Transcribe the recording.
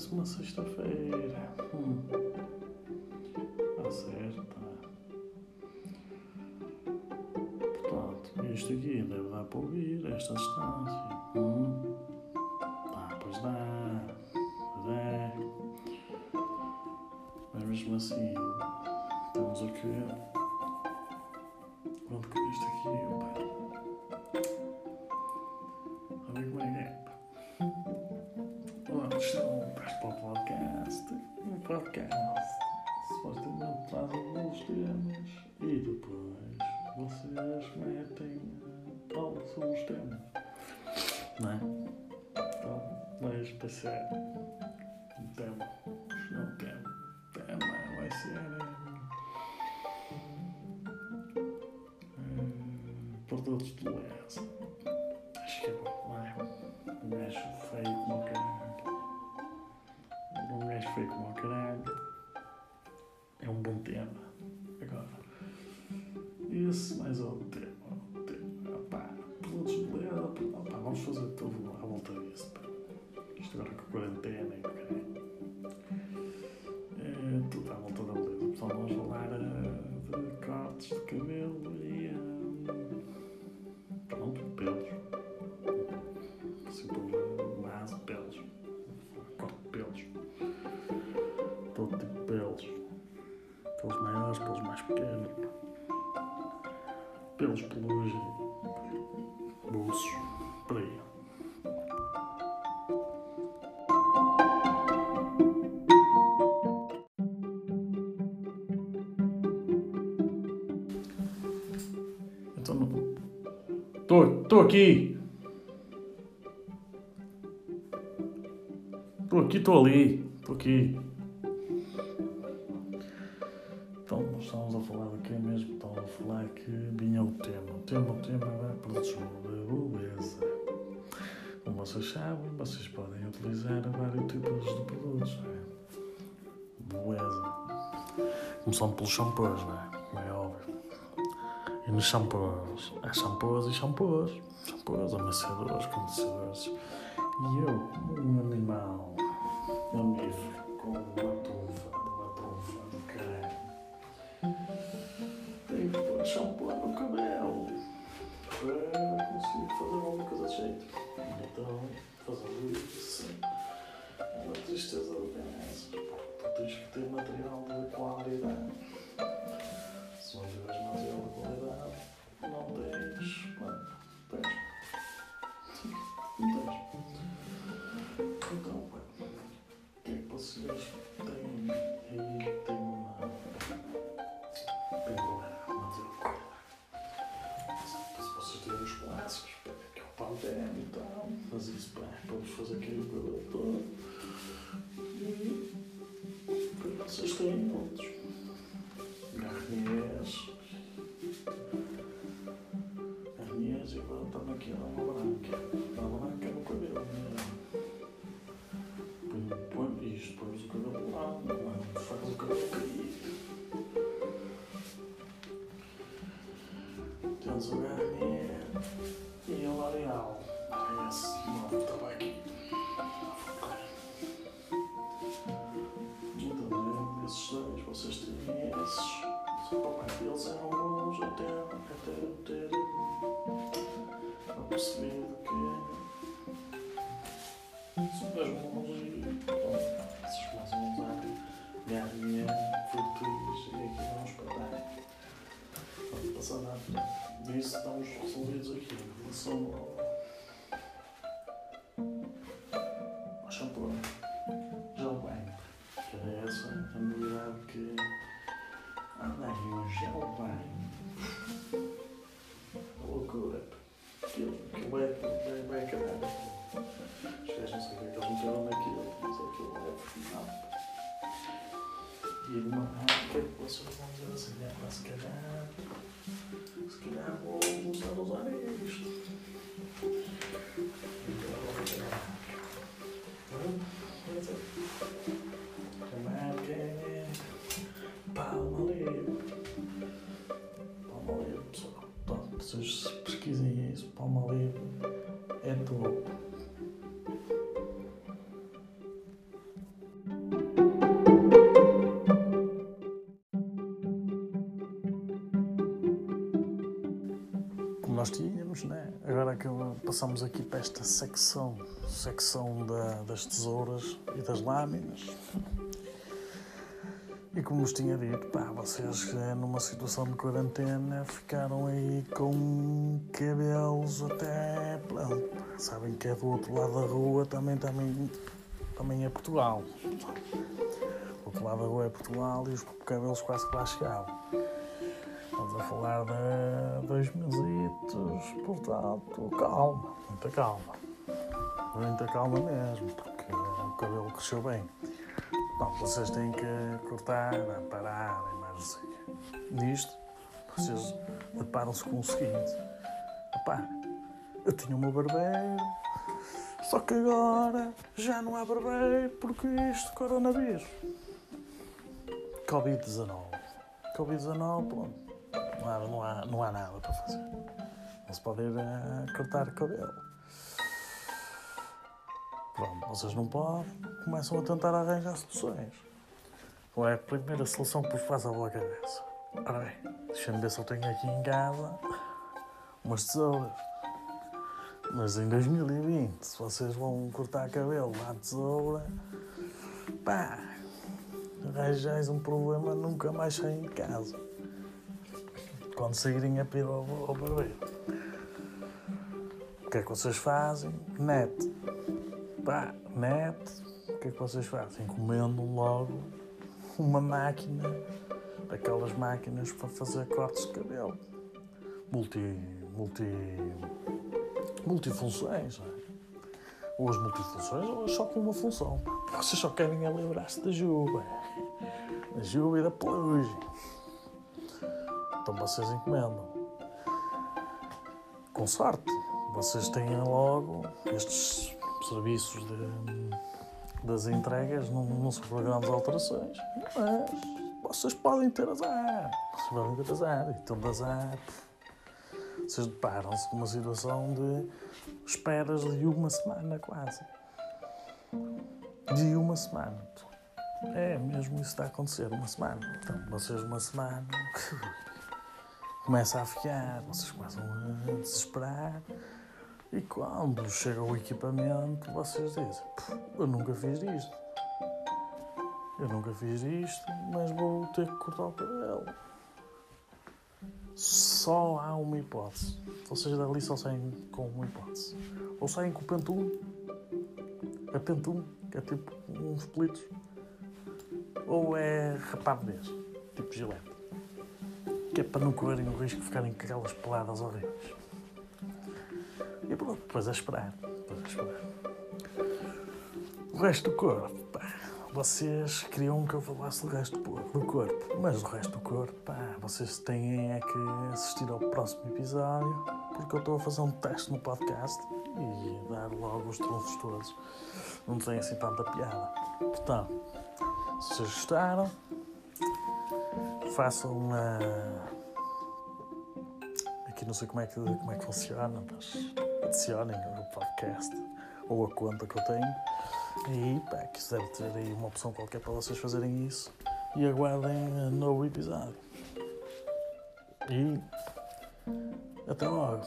mais uma sexta-feira. Acerta. Portanto, isto aqui deve dar para ouvir, esta distância. Ah, pois dá. Pois é. Mas mesmo assim, estamos aqui. Quanto que isto aqui, olha como é que é. Olá, estão para o podcast. Um podcast. Supostamente traz alguns temas. E depois vocês metem qual são os temas. Não é? Então, mas para ser um tema. Não tema. Tema vai ser. Produtos de beleza. Acho que é bom, não é? Um gajo feio como o caralho. É um bom tema. Agora, esse mais outro tema. Opá, produtos de beleza. Opá, vamos fazer tudo à volta disso. Isto agora com quarentena e caralho. É tudo à volta da beleza. Pessoal, vamos falar de cortes de cabelo e pelos, assim por base, pelos, corte de pelos, todo tipo de pelos, pelos maiores, pelos mais pequenos, pelos pelugem, bolsos, por aí. Então não. Tô aqui. Então, nós estávamos a falar do que é mesmo? Estávamos a falar que vinha o tema. O tema era produtos de beleza. Como vocês sabem, vocês podem utilizar vários tipos de produtos, não é? Beleza. Começando pelos shampoos, não é? Como é óbvio. E nos shampoos, há shampoos, amaciadores, condicionadores. E eu, um animal, mamífero, com uma tufa do caralho, tenho que pôr shampoo no cabelo para conseguir fazer alguma coisa de jeito. Então, fazendo isso, é uma tristeza do caso. Tu tens que ter material de qualidade. Se não tiveres material de qualidade, não tens. Não tens. Então, o que é que vocês têm aí? Tem material de qualidade. Se vocês têm os plásticos, que é o pandemia e tal, mas isso, vamos fazer aquilo para todo. E vocês têm outros. As minhas, e agora estamos aqui a dar uma branca no cabelo. Põe isto, põe o cabelo lá, não faz o cabelo cair. Temos o Garnier e a L'Oréal. É esse novo tabaquinho. Então, esses dois, vocês têm esses. Como é que eles eram bons até eu ter percebido que são dois bons e vocês começam a usar Garnier, Frutis e aqui vamos parar. Vamos passar na frente disso, estamos resolvidos aqui em relação ao shampoo gel banho, que é essa a novidade que gel banho. Loucura. Aquilo é bem acabado. Os gajos não sei o que é que eles meteram naquilo, mas aquilo é final. E uma marca que vocês vão dizer assim, mas se calhar vou começar a usar isto. A marca é Palmolive, pessoal. Portanto, vocês pesquisem isso. Palmolive é topo. que passamos aqui para esta secção das tesouras e das lâminas. E como vos tinha dito, vocês numa situação de quarentena ficaram aí com cabelos até... Pronto, sabem que é do outro lado da rua, também é Portugal. Do outro lado da rua é Portugal e os cabelos quase que lá chegavam. Estamos a falar de 2 mesitos, portanto, calma, muita calma. Muita calma mesmo, porque o cabelo cresceu bem. Não, vocês têm que cortar, parar, mais não sei o quê. Nisto, vocês deparam-se com o seguinte: eu tinha o meu barbeiro, só que agora já não há barbeiro porque isto coronavírus. Covid-19, pronto, não há nada para fazer. Não se pode ir a cortar cabelo. Pronto, vocês não podem, começam a tentar arranjar soluções. Qual é a primeira solução que vos faz à boa cabeça? Ora bem, deixa-me ver se eu tenho aqui em casa umas tesouras. Mas em 2020, se vocês vão cortar cabelo à tesoura, arranjais um problema, nunca mais saem de casa. Quando saírem a pedir ao barbeiro, o que é que vocês fazem? O que é que vocês fazem? Encomendam logo uma máquina, daquelas máquinas para fazer cortes de cabelo. Multifunções, não é? Ou as multifunções, ou só com uma função. Vocês só querem é livrar-se da juba. Da juba e da plugem. Então vocês encomendam. Com sorte, vocês têm logo estes... serviços das entregas não sofreu grandes alterações, mas vocês podem ter azar. E tendo azar, vocês deparam-se com uma situação de esperas de uma semana quase. De uma semana. É mesmo isso que está a acontecer, uma semana. Então, vocês uma semana começam a fiar, vocês começam a desesperar. E quando chega o equipamento, vocês dizem, eu nunca fiz isto, mas vou ter que cortar o cabelo. Só há uma hipótese. Vocês dali só saem com uma hipótese. Ou saem com o pentume, que é tipo uns pelitos, ou é rapabidez, tipo gilete, que é para não correrem o risco de ficarem com aquelas peladas horríveis. E pronto, depois a esperar. O resto do corpo, vocês queriam que eu falasse do resto do corpo, mas o resto do corpo, vocês têm é que assistir ao próximo episódio, porque eu estou a fazer um teste no podcast e dar logo os trunfos todos. Não tem assim tanta piada. Portanto, se vocês gostaram, façam uma... Aqui não sei como é que funciona, mas... adicionem o podcast ou a conta que eu tenho e que deve ter aí uma opção qualquer para vocês fazerem isso e aguardem um novo episódio e até logo.